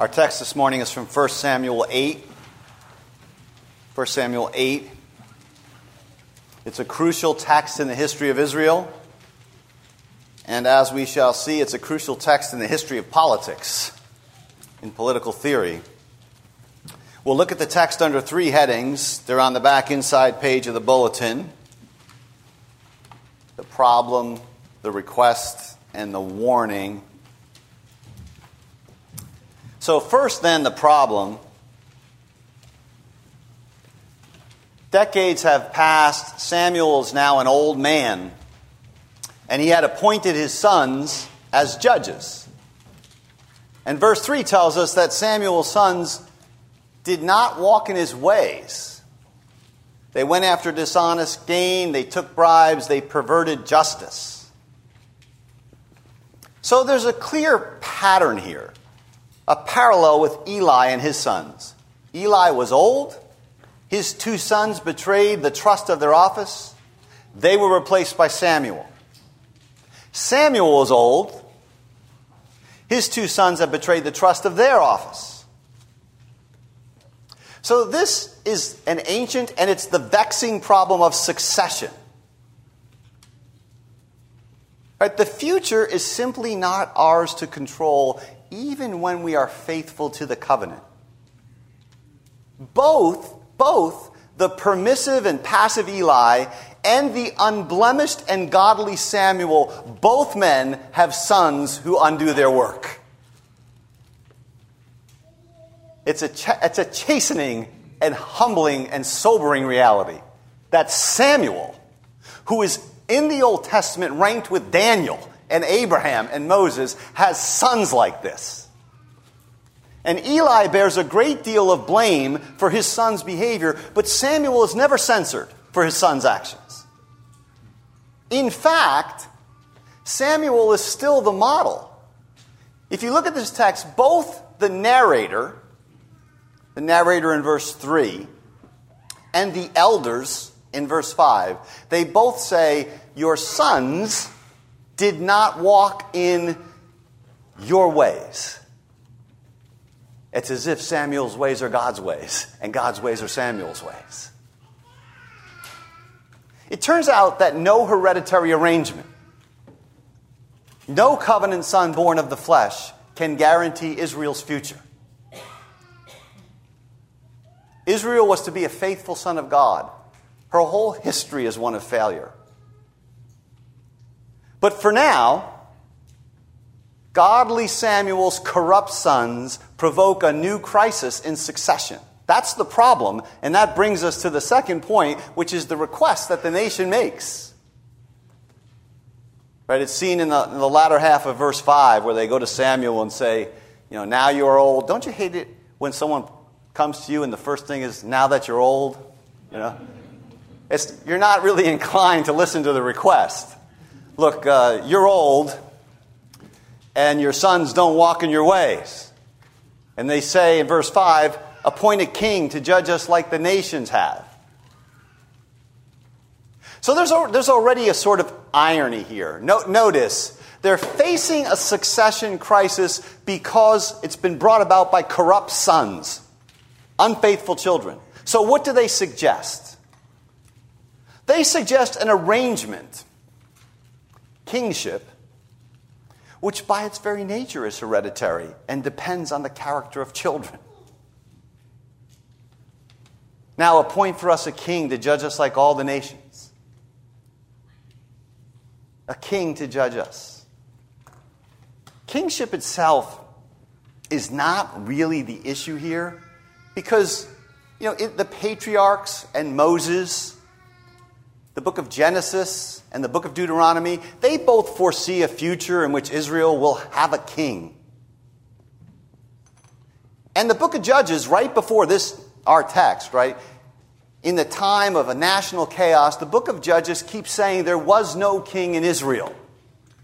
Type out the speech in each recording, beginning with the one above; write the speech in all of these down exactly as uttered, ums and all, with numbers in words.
Our text this morning is from First Samuel eight. First Samuel eight. It's a crucial text in the history of Israel. And as we shall see, it's a crucial text in the history of politics, in political theory. We'll look at the text under three headings. They're on the back inside page of the bulletin. The problem, the request, and the warning. So first, then, the problem. Decades have passed. Samuel is now an old man, and he had appointed his sons as judges. And verse three tells us that Samuel's sons did not walk in his ways. They went after dishonest gain, they took bribes, they perverted justice. So there's a clear pattern here. A parallel with Eli and his sons. Eli was old. His two sons betrayed the trust of their office. They were replaced by Samuel. Samuel was old. His two sons have betrayed the trust of their office. So this is an ancient, and it's the vexing problem of succession. Right? The future is simply not ours to control, even when we are faithful to the covenant. Both, both the permissive and passive Eli and the unblemished and godly Samuel, both men have sons who undo their work. It's a, ch- it's a chastening and humbling and sobering reality that Samuel, who is in the Old Testament ranked with Daniel and Abraham and Moses, has sons like this. And Eli bears a great deal of blame for his son's behavior, but Samuel is never censored for his son's actions. In fact, Samuel is still the model. If you look at this text, both the narrator, the narrator in verse three, and the elders in verse five, they both say, your sons did not walk in your ways. It's as if Samuel's ways are God's ways, and God's ways are Samuel's ways. It turns out that no hereditary arrangement, no covenant son born of the flesh, can guarantee Israel's future. Israel was to be a faithful son of God. Her whole history is one of failure. But for now, godly Samuel's corrupt sons provoke a new crisis in succession. That's the problem, and that brings us to the second point, which is the request that the nation makes. Right? It's seen in the, in the latter half of verse five, where they go to Samuel and say, you know, now you're old. Don't you hate it when someone comes to you and the first thing is, now that you're old? You know, it's, you're not really inclined to listen to the request. Look, uh, you're old, and your sons don't walk in your ways. And they say in verse five, appoint a king to judge us like the nations have. So there's a, there's already a sort of irony here. No, notice, they're facing a succession crisis because it's been brought about by corrupt sons, unfaithful children. So what do they suggest? They suggest an arrangement, kingship, which by its very nature is hereditary and depends on the character of children. Now appoint for us a king to judge us like all the nations. A king to judge us. Kingship itself is not really the issue here because, you know, it, the patriarchs and Moses, the book of Genesis and the book of Deuteronomy, they both foresee a future in which Israel will have a king. And the book of Judges, right before this, our text, right, in the time of a national chaos, the book of Judges keeps saying there was no king in Israel.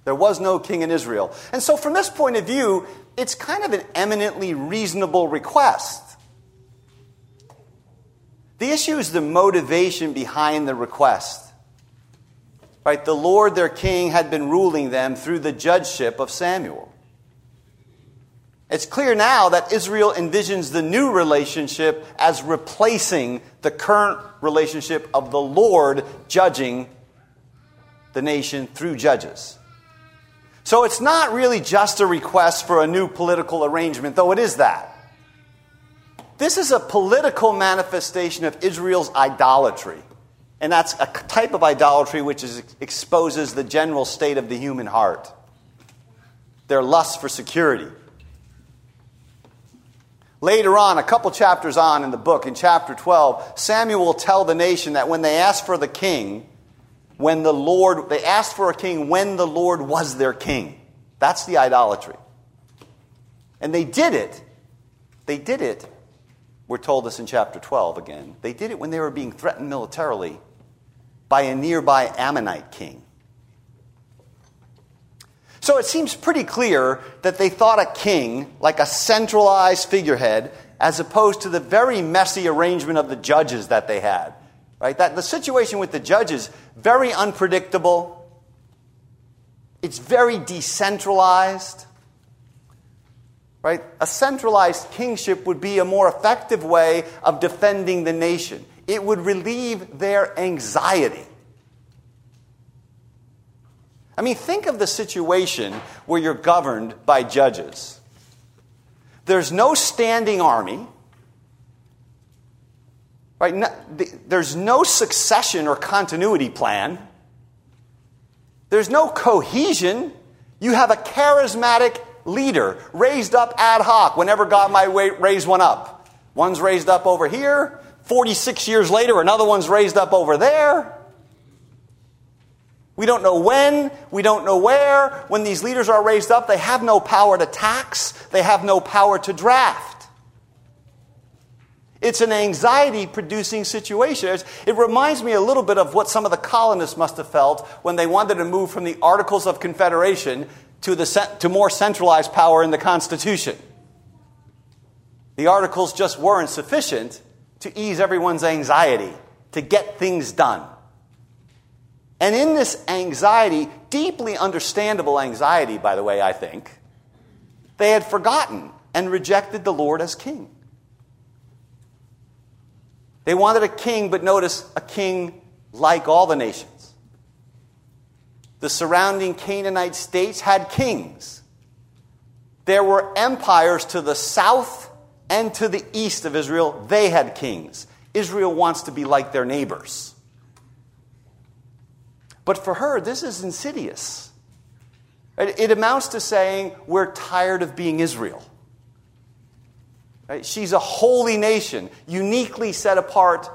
There was no king in Israel. And so from this point of view, it's kind of an eminently reasonable request. The issue is the motivation behind the request. Right? The Lord, their king, had been ruling them through the judgeship of Samuel. It's clear now that Israel envisions the new relationship as replacing the current relationship of the Lord judging the nation through judges. So it's not really just a request for a new political arrangement, though it is that. This is a political manifestation of Israel's idolatry. And that's a type of idolatry which is, exposes the general state of the human heart. Their lust for security. Later on, a couple chapters on in the book, in chapter twelve, Samuel will tell the nation that when they asked for the king, when the Lord, they asked for a king when the Lord was their king. That's the idolatry. And they did it. They did it. We're told this in chapter twelve again. They did it when they were being threatened militarily by a nearby Ammonite king. So it seems pretty clear that they thought a king, like a centralized figurehead, as opposed to the very messy arrangement of the judges that they had. Right? That the situation with the judges, very unpredictable. It's very decentralized. Right? A centralized kingship would be a more effective way of defending the nation. It would relieve their anxiety. I mean, think of the situation where you're governed by judges. There's no standing army. Right? No, there's no succession or continuity plan. There's no cohesion. You have a charismatic leader, raised up ad hoc, whenever God might raise one up. One's raised up over here, forty-six years later, another one's raised up over there. We don't know when, we don't know where. When these leaders are raised up, they have no power to tax, they have no power to draft. It's an anxiety-producing situation. It reminds me a little bit of what some of the colonists must have felt when they wanted to move from the Articles of Confederation To, the, to more centralized power in the Constitution. The articles just weren't sufficient to ease everyone's anxiety, to get things done. And in this anxiety, deeply understandable anxiety, by the way, I think, they had forgotten and rejected the Lord as king. They wanted a king, but notice, a king like all the nations. The surrounding Canaanite states had kings. There were empires to the south and to the east of Israel. They had kings. Israel wants to be like their neighbors. But for her, this is insidious. It amounts to saying, we're tired of being Israel. She's a holy nation, uniquely set apart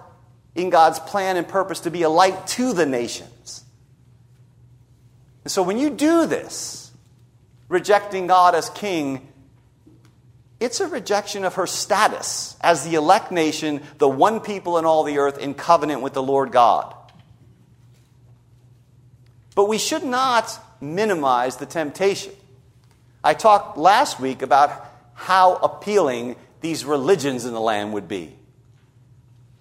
in God's plan and purpose to be a light to the nations. And so when you do this, rejecting God as king, it's a rejection of her status as the elect nation, the one people in all the earth in covenant with the Lord God. But we should not minimize the temptation. I talked last week about how appealing these religions in the land would be.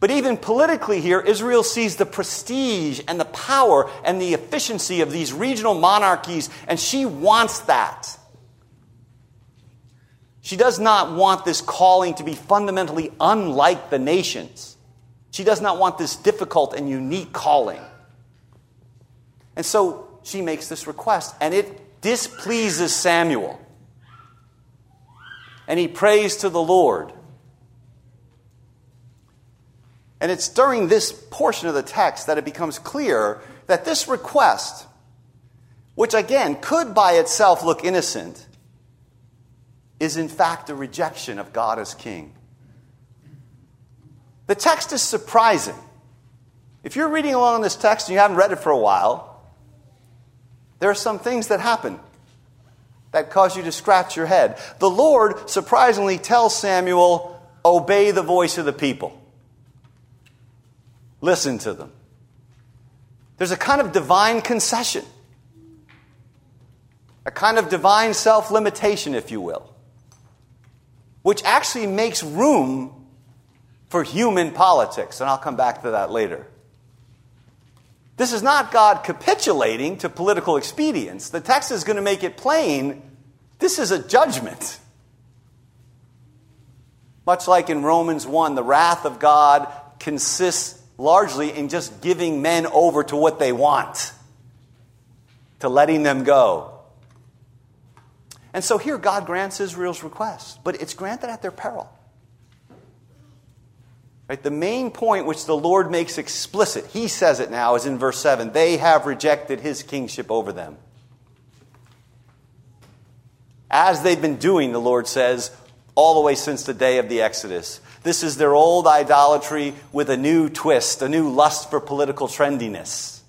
But even politically here, Israel sees the prestige and the power and the efficiency of these regional monarchies, and she wants that. She does not want this calling to be fundamentally unlike the nations. She does not want this difficult and unique calling. And so she makes this request, and it displeases Samuel. And he prays to the Lord. And it's during this portion of the text that it becomes clear that this request, which again could by itself look innocent, is in fact a rejection of God as king. The text is surprising. If you're reading along in this text and you haven't read it for a while, there are some things that happen that cause you to scratch your head. The Lord surprisingly tells Samuel, "Obey the voice of the people." Listen to them. There's a kind of divine concession. A kind of divine self-limitation, if you will. Which actually makes room for human politics. And I'll come back to that later. This is not God capitulating to political expedience. The text is going to make it plain. This is a judgment. Much like in Romans one, the wrath of God consists largely in just giving men over to what they want, to letting them go. And so here God grants Israel's request, but it's granted at their peril. Right? The main point which the Lord makes explicit, he says it now, is in verse seven. They have rejected his kingship over them. As they've been doing, the Lord says, all the way since the day of the Exodus. This is their old idolatry with a new twist, a new lust for political trendiness.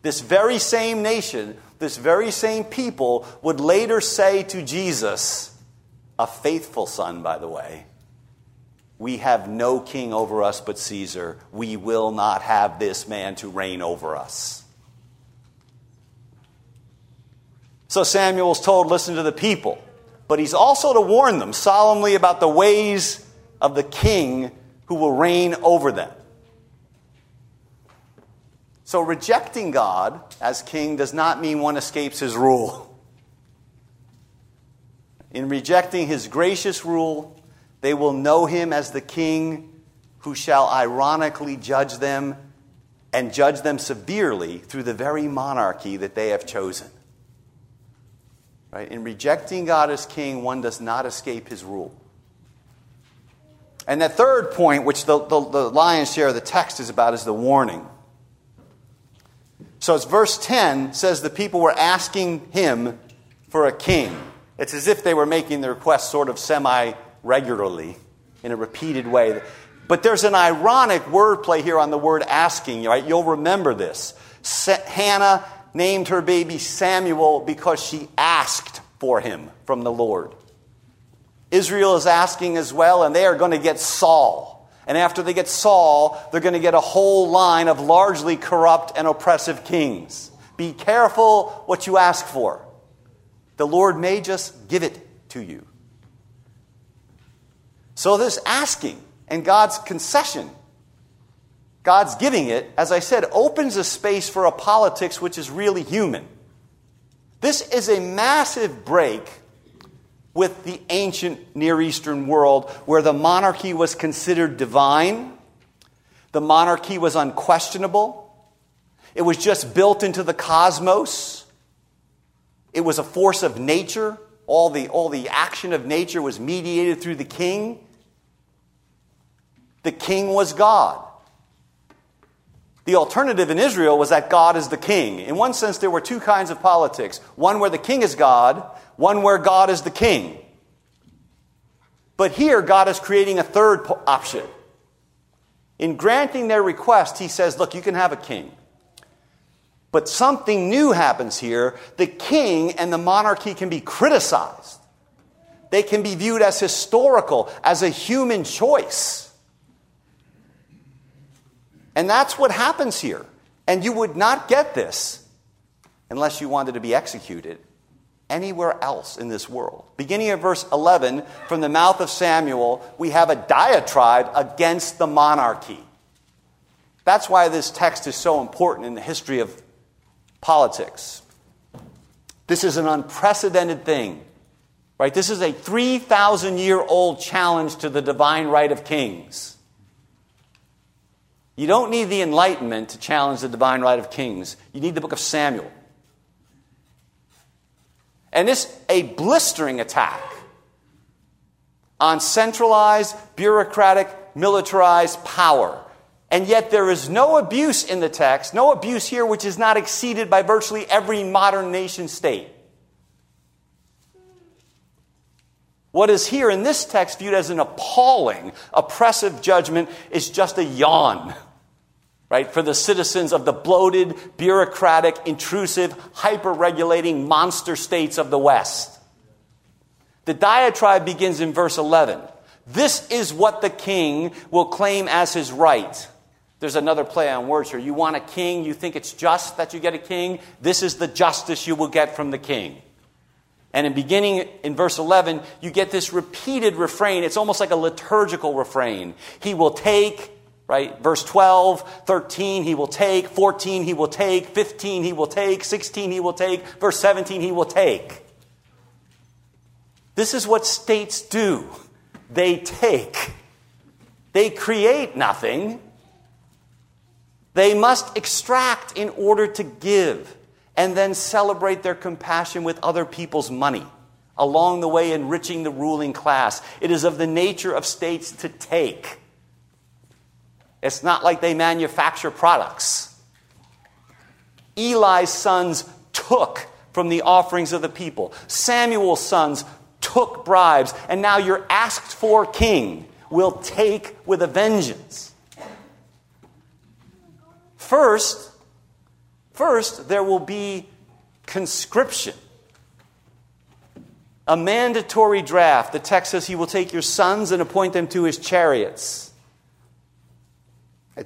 This very same nation, this very same people would later say to Jesus, a faithful son, by the way, we have no king over us but Caesar. We will not have this man to reign over us. So Samuel's told, listen to the people. But he's also to warn them solemnly about the ways of the king who will reign over them. So rejecting God as king does not mean one escapes his rule. In rejecting his gracious rule, they will know him as the king who shall ironically judge them and judge them severely through the very monarchy that they have chosen. Right? In rejecting God as king, one does not escape his rule. And the third point, which the, the, the lion's share of the text is about, is the warning. So it's verse ten says the people were asking him for a king. It's as if they were making the request sort of semi-regularly in a repeated way. But there's an ironic wordplay here on the word asking. Right? You'll remember this. Hannah named her baby Samuel because she asked for him from the Lord. Israel is asking as well, and they are going to get Saul. And after they get Saul, they're going to get a whole line of largely corrupt and oppressive kings. Be careful what you ask for. The Lord may just give it to you. So this asking and God's concession, God's giving it, as I said, opens a space for a politics which is really human. This is a massive break with the ancient Near Eastern world where the monarchy was considered divine. The monarchy was unquestionable. It was just built into the cosmos. It was a force of nature. All the, all the action of nature was mediated through the king. The king was God. The alternative in Israel was that God is the king. In one sense, there were two kinds of politics. One where the king is God, one where God is the king. But here, God is creating a third option. In granting their request, he says, look, you can have a king. But something new happens here. The king and the monarchy can be criticized. They can be viewed as historical, as a human choice. And that's what happens here. And you would not get this unless you wanted to be executed anywhere else in this world. Beginning at verse eleven, from the mouth of Samuel, we have a diatribe against the monarchy. That's why this text is so important in the history of politics. This is an unprecedented thing, right? This is a three thousand year old challenge to the divine right of kings. You don't need the Enlightenment to challenge the divine right of kings. You need the book of Samuel. And it's a blistering attack on centralized, bureaucratic, militarized power. And yet there is no abuse in the text, no abuse here which is not exceeded by virtually every modern nation state. What is here in this text viewed as an appalling, oppressive judgment is just a yawn, right, for the citizens of the bloated, bureaucratic, intrusive, hyper-regulating monster states of the West. The diatribe begins in verse eleven. This is what the king will claim as his right. There's another play on words here. You want a king, you think it's just that you get a king. This is the justice you will get from the king. And in beginning in verse eleven, you get this repeated refrain. It's almost like a liturgical refrain. He will take, right? verse twelve, thirteen, he will take. fourteen, he will take. fifteen, he will take. sixteen, he will take. verse seventeen, he will take. This is what states do. They take. They create nothing. They must extract in order to give, and then celebrate their compassion with other people's money, along the way enriching the ruling class. It is of the nature of states to take. It's not like they manufacture products. Eli's sons took from the offerings of the people. Samuel's sons took bribes, and now your asked-for king will take with a vengeance. First, first there will be conscription, a mandatory draft. The text says he will take your sons and appoint them to his chariots.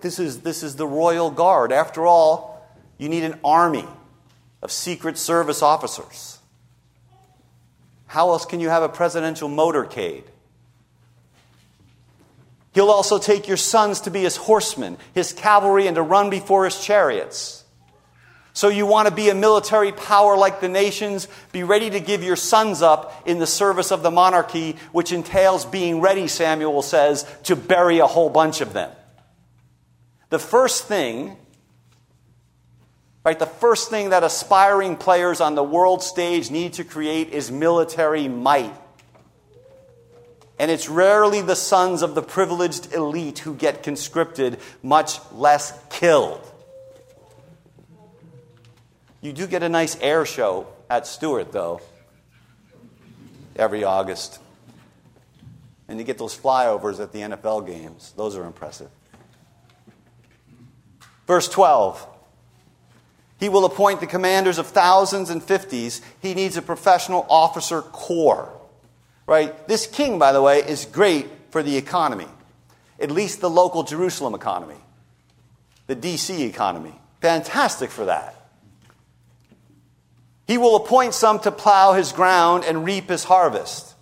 This is, this is the royal guard. After all, you need an army of Secret Service officers. How else can you have a presidential motorcade? He'll also take your sons to be his horsemen, his cavalry, and to run before his chariots. So you want to be a military power like the nations, be ready to give your sons up in the service of the monarchy, which entails being ready, Samuel says, to bury a whole bunch of them. The first thing, right, the first thing that aspiring players on the world stage need to create is military might. And it's rarely the sons of the privileged elite who get conscripted, much less killed. You do get a nice air show at Stewart, though, every August. And you get those flyovers at the N F L games. Those are impressive. Verse twelve, he will appoint the commanders of thousands and fifties. He needs a professional officer corps. Right? This king, by the way, is great for the economy, at least the local Jerusalem economy, the D C economy. Fantastic for that. He will appoint some to plow his ground and reap his harvest.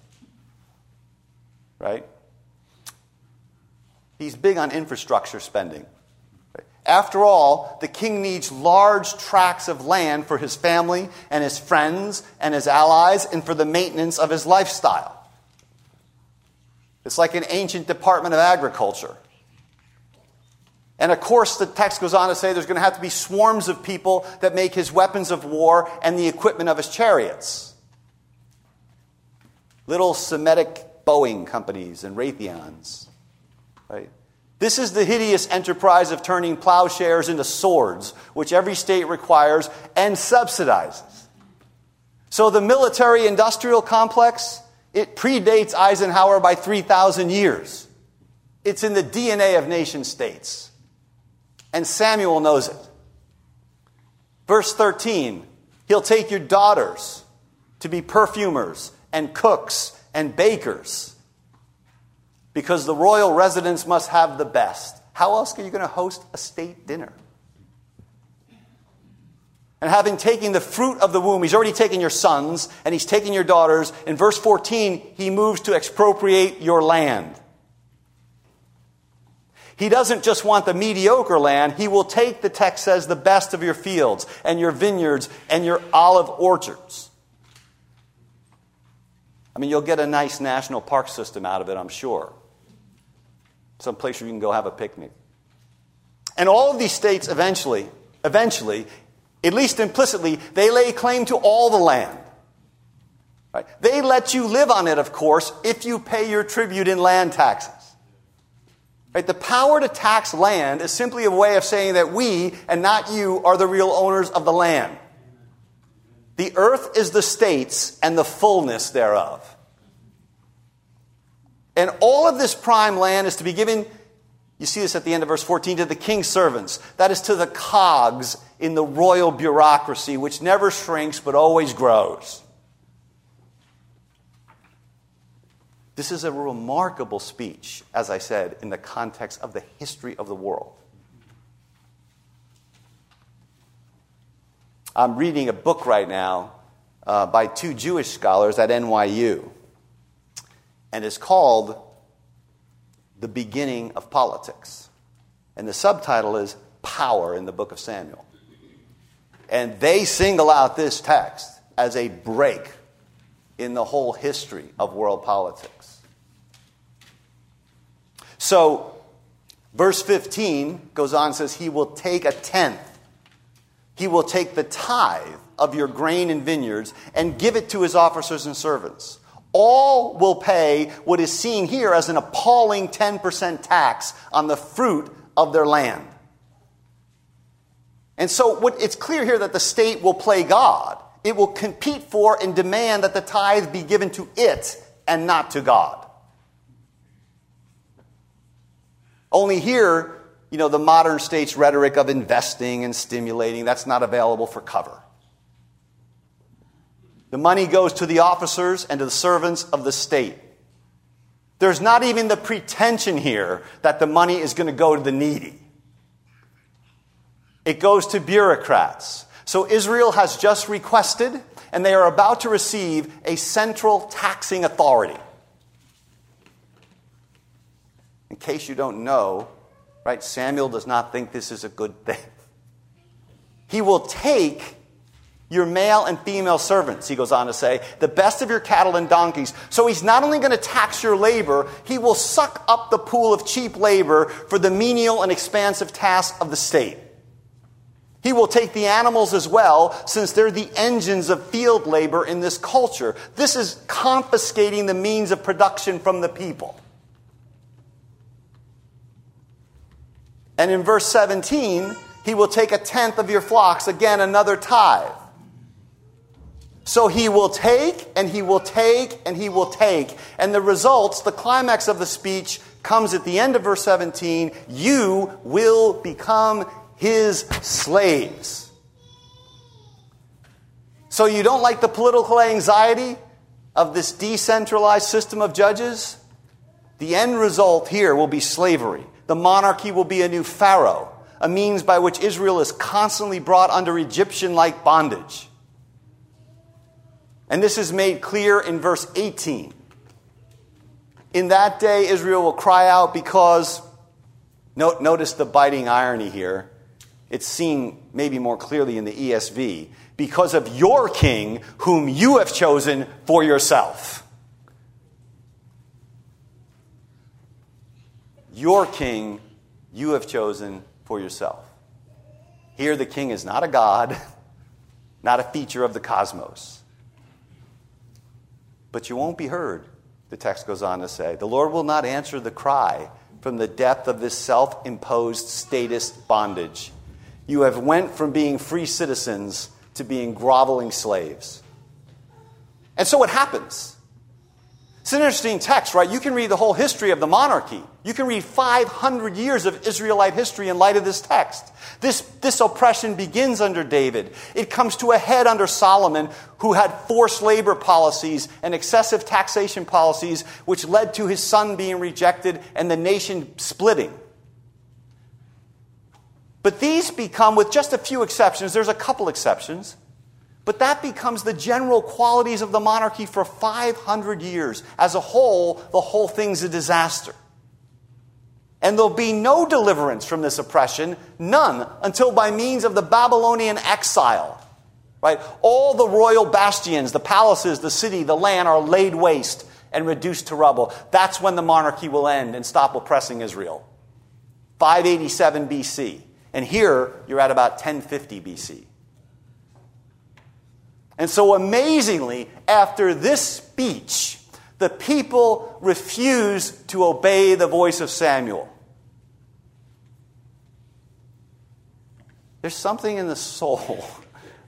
Right? He's big on infrastructure spending. After all, the king needs large tracts of land for his family and his friends and his allies and for the maintenance of his lifestyle. It's like an ancient Department of Agriculture. And of course, the text goes on to say there's going to have to be swarms of people that make his weapons of war and the equipment of his chariots. Little Semitic Boeing companies and Raytheons, right? This is the hideous enterprise of turning plowshares into swords, which every state requires and subsidizes. So the military-industrial complex, it predates Eisenhower by three thousand years. It's in the D N A of nation-states. And Samuel knows it. Verse thirteen, he'll take your daughters to be perfumers and cooks and bakers, because the royal residents must have the best. How else are you going to host a state dinner? And having taken the fruit of the womb, he's already taken your sons, and he's taken your daughters. In verse fourteen, he moves to expropriate your land. He doesn't just want the mediocre land. He will take, the text says, the best of your fields and your vineyards and your olive orchards. I mean, you'll get a nice national park system out of it, I'm sure. Some place where you can go have a picnic. And all of these states eventually, eventually, at least implicitly, they lay claim to all the land. Right? They let you live on it, of course, if you pay your tribute in land taxes. Right? The power to tax land is simply a way of saying that we, and not you, are the real owners of the land. The earth is the states and the fullness thereof. And all of this prime land is to be given, you see this at the end of verse fourteen, to the king's servants. That is to the cogs in the royal bureaucracy, which never shrinks but always grows. This is a remarkable speech, as I said, in the context of the history of the world. I'm reading a book right now uh, by two Jewish scholars at N Y U, and it's called The Beginning of Politics. And the subtitle is Power in the Book of Samuel. And they single out this text as a break in the whole history of world politics. So, verse fifteen goes on and says, he will take a tenth. He will take the tithe of your grain and vineyards and give it to his officers and servants. All will pay what is seen here as an appalling ten percent tax on the fruit of their land. And so what, it's clear here that the state will play God. It will compete for and demand that the tithe be given to it and not to God. Only here, you know, the modern state's rhetoric of investing and stimulating, that's not available for cover. The money goes to the officers and to the servants of the state. There's not even the pretension here that the money is going to go to the needy. It goes to bureaucrats. So Israel has just requested, and they are about to receive a central taxing authority. In case you don't know, right, Samuel does not think this is a good thing. He will take your male and female servants, he goes on to say, the best of your cattle and donkeys. So he's not only going to tax your labor, he will suck up the pool of cheap labor for the menial and expansive tasks of the state. He will take the animals as well, since they're the engines of field labor in this culture. This is confiscating the means of production from the people. And in verse seventeen, he will take a tenth of your flocks, again, another tithe. So he will take, and he will take, and he will take. And the results, the climax of the speech, comes at the end of verse seventeen. You will become his slaves. So you don't like the political anxiety of this decentralized system of judges? The end result here will be slavery. The monarchy will be a new pharaoh, a means by which Israel is constantly brought under Egyptian-like bondage. And this is made clear in verse eighteen. In that day, Israel will cry out because, note, notice the biting irony here. It's seen maybe more clearly in the E S V. Because of your king, whom you have chosen for yourself. Your king, you have chosen for yourself. Here the king is not a god, not a feature of the cosmos. But you won't be heard, the text goes on to say. The Lord will not answer the cry from the depth of this self-imposed statist bondage. You have went from being free citizens to being groveling slaves. And so what happens? It's an interesting text, right? You can read the whole history of the monarchy. You can read five hundred years of Israelite history in light of this text. This, this oppression begins under David. It comes to a head under Solomon, who had forced labor policies and excessive taxation policies, which led to his son being rejected and the nation splitting. But these become, with just a few exceptions, there's a couple exceptions, but that becomes the general qualities of the monarchy for five hundred years. As a whole, the whole thing's a disaster. And there'll be no deliverance from this oppression, none, until by means of the Babylonian exile. Right? All the royal bastions, the palaces, the city, the land are laid waste and reduced to rubble. That's when the monarchy will end and stop oppressing Israel. five eighty-seven B C. And here, you're at about ten fifty B C. And so amazingly, after this speech, the people refused to obey the voice of Samuel. There's something in the soul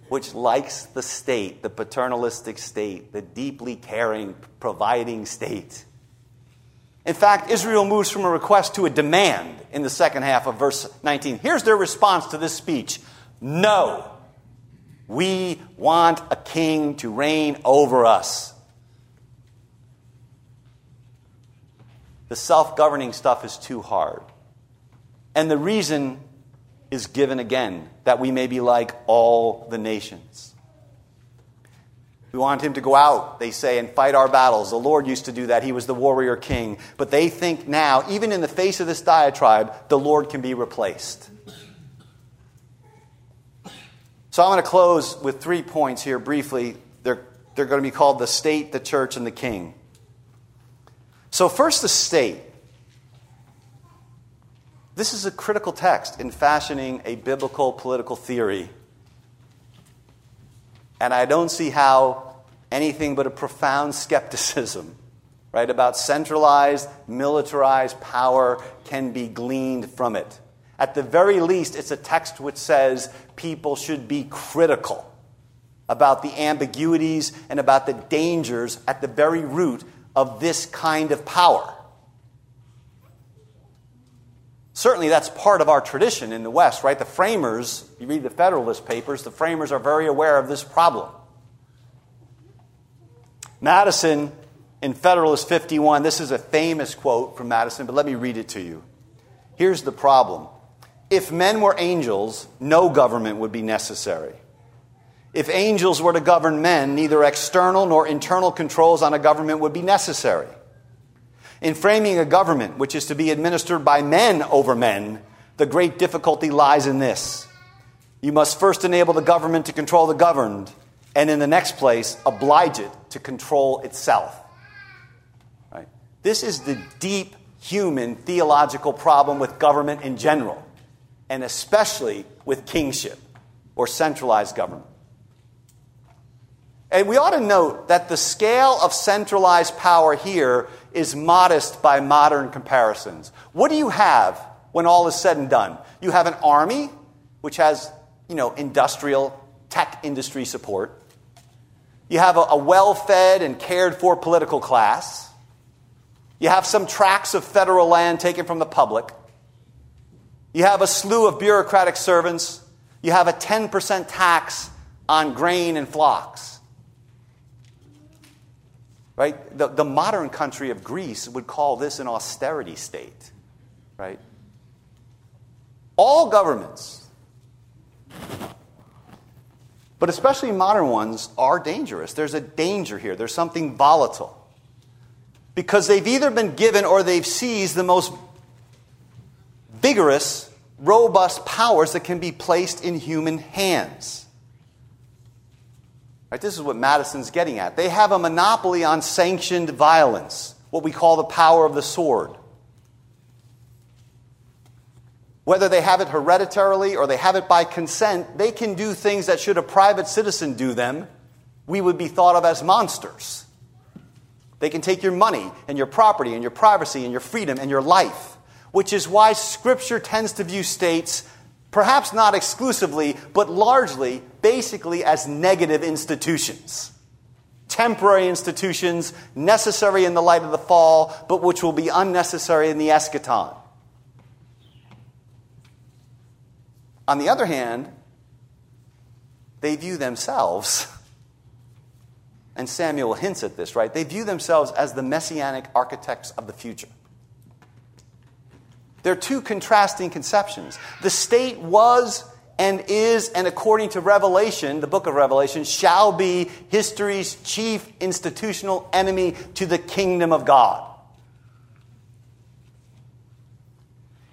which likes the state, the paternalistic state, the deeply caring, providing state. In fact, Israel moves from a request to a demand in the second half of verse nineteen. Here's their response to this speech. No, we want a king to reign over us. The self-governing stuff is too hard. And the reason is given again, that we may be like all the nations. We want him to go out, they say, and fight our battles. The Lord used to do that. He was the warrior king. But they think now, even in the face of this diatribe, the Lord can be replaced. So I'm going to close with three points here briefly. They're, they're going to be called the state, the church, and the king. So first, the state. This is a critical text in fashioning a biblical political theory. And I don't see how anything but a profound skepticism, right, about centralized, militarized power can be gleaned from it. At the very least, it's a text which says people should be critical about the ambiguities and about the dangers at the very root of this kind of power. Certainly that's part of our tradition in the West, right? The framers, you read the Federalist papers, the framers are very aware of this problem. Madison, in Federalist fifty-one, this is a famous quote from Madison, but let me read it to you. Here's the problem. If men were angels, no government would be necessary. If angels were to govern men, neither external nor internal controls on a government would be necessary. In framing a government which is to be administered by men over men, the great difficulty lies in this. You must first enable the government to control the governed, and in the next place, oblige it to control itself. Right? This is the deep human theological problem with government in general, and especially with kingship or centralized government. And we ought to note that the scale of centralized power here is modest by modern comparisons. What do you have when all is said and done? You have an army, which has, you know, industrial, tech industry support. You have a, a well-fed and cared-for political class. You have some tracts of federal land taken from the public. You have a slew of bureaucratic servants. You have a ten percent tax on grain and flocks. Right? The, the modern country of Greece would call this an austerity state. Right? All governments, but especially modern ones, are dangerous. There's a danger here. There's something volatile. Because they've either been given or they've seized the most vigorous, robust powers that can be placed in human hands. Right, this is what Madison's getting at. They have a monopoly on sanctioned violence, what we call the power of the sword. Whether they have it hereditarily or they have it by consent, they can do things that should a private citizen do them, we would be thought of as monsters. They can take your money and your property and your privacy and your freedom and your life, which is why Scripture tends to view states, perhaps not exclusively, but largely, basically, as negative institutions. Temporary institutions, necessary in the light of the fall, but which will be unnecessary in the eschaton. On the other hand, they view themselves, and Samuel hints at this, right? They view themselves as the messianic architects of the future. They're two contrasting conceptions. The state was and is, and according to Revelation, the book of Revelation, shall be history's chief institutional enemy to the kingdom of God.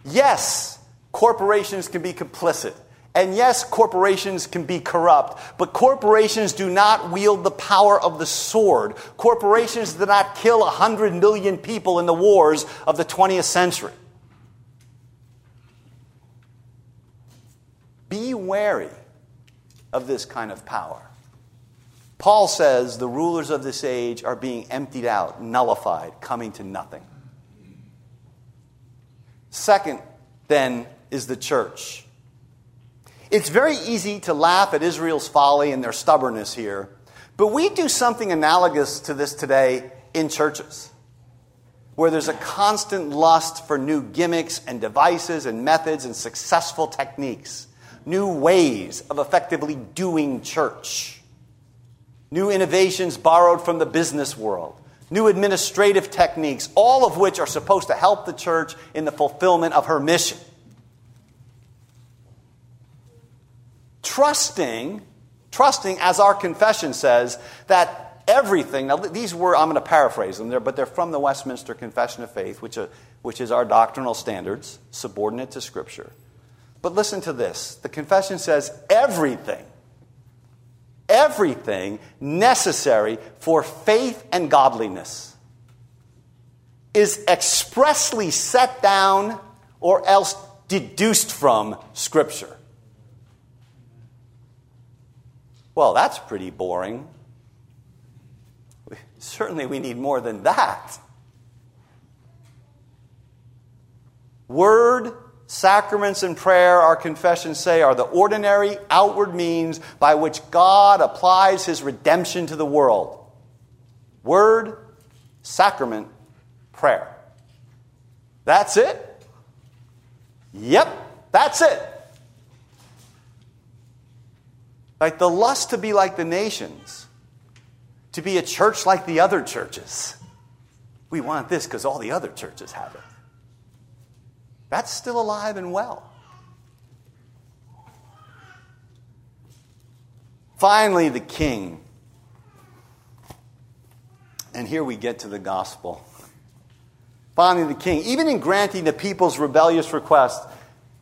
Yes, corporations can be complicit. And yes, corporations can be corrupt, but corporations do not wield the power of the sword. Corporations did not kill one hundred million people in the wars of the twentieth century. Be wary of this kind of power. Paul says the rulers of this age are being emptied out, nullified, coming to nothing. Second, then, is the church. It's very easy to laugh at Israel's folly and their stubbornness here, but we do something analogous to this today in churches, where there's a constant lust for new gimmicks and devices and methods and successful techniques. New ways of effectively doing church. New innovations borrowed from the business world. New administrative techniques, all of which are supposed to help the church in the fulfillment of her mission. Trusting, trusting, as our confession says, that everything, now these were, I'm going to paraphrase them, there, but they're from the Westminster Confession of Faith, which, are, which is our doctrinal standards, subordinate to Scripture. But listen to this. The confession says everything, everything necessary for faith and godliness is expressly set down or else deduced from Scripture. Well, that's pretty boring. We, certainly we need more than that. Word, sacraments, and prayer, our confessions say, are the ordinary outward means by which God applies his redemption to the world. Word, sacrament, prayer. That's it? Yep, that's it. Like the lust to be like the nations, to be a church like the other churches. We want this because all the other churches have it. That's still alive and well. Finally, the King. And here we get to the gospel. Finally, the King. Even in granting the people's rebellious request,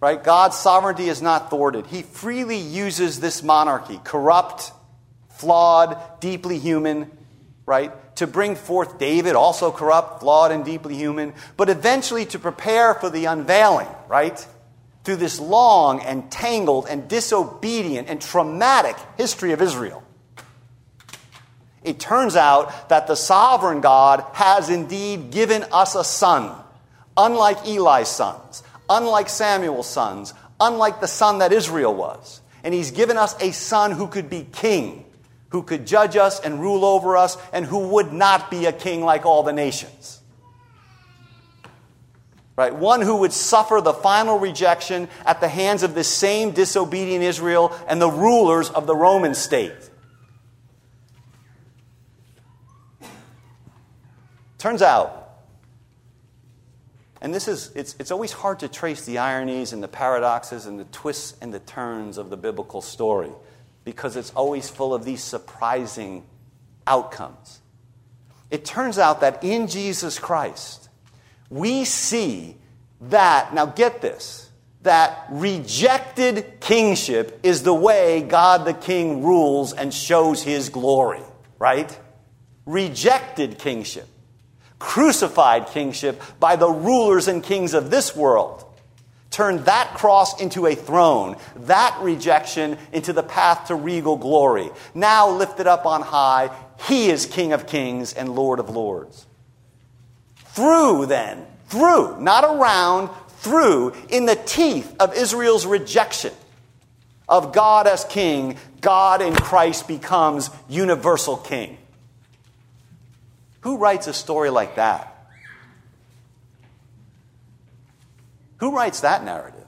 right, God's sovereignty is not thwarted. He freely uses this monarchy, corrupt, flawed, deeply human, right, to bring forth David, also corrupt, flawed, and deeply human, but eventually to prepare for the unveiling, right, through this long and tangled and disobedient and traumatic history of Israel. It turns out that the sovereign God has indeed given us a son, unlike Eli's sons, unlike Samuel's sons, unlike the son that Israel was. And he's given us a son who could be king, who could judge us and rule over us, and who would not be a king like all the nations. Right? One who would suffer the final rejection at the hands of this same disobedient Israel and the rulers of the Roman state. Turns out, and this is, it's, it's always hard to trace the ironies and the paradoxes and the twists and the turns of the biblical story because it's always full of these surprising outcomes. It turns out that in Jesus Christ, we see that, now get this, that rejected kingship is the way God the King rules and shows his glory, right? Rejected kingship. Crucified kingship by the rulers and kings of this world. Turned that cross into a throne, that rejection into the path to regal glory. Now lifted up on high, he is King of Kings and Lord of Lords. Through then, through, not around, through, in the teeth of Israel's rejection of God as King, God in Christ becomes universal King. Who writes a story like that? Who writes that narrative?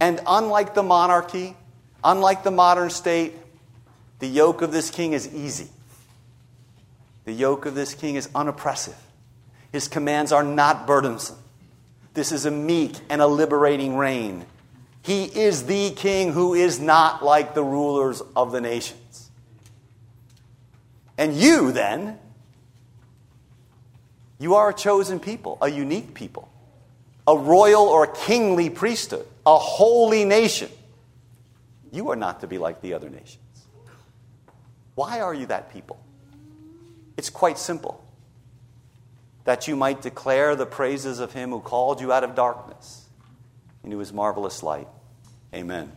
And unlike the monarchy, unlike the modern state, the yoke of this king is easy. The yoke of this king is unoppressive. His commands are not burdensome. This is a meek and a liberating reign. He is the king who is not like the rulers of the nations. And you, then, you are a chosen people, a unique people, a royal or a kingly priesthood, a holy nation. You are not to be like the other nations. Why are you that people? It's quite simple. That you might declare the praises of him who called you out of darkness into his marvelous light. Amen.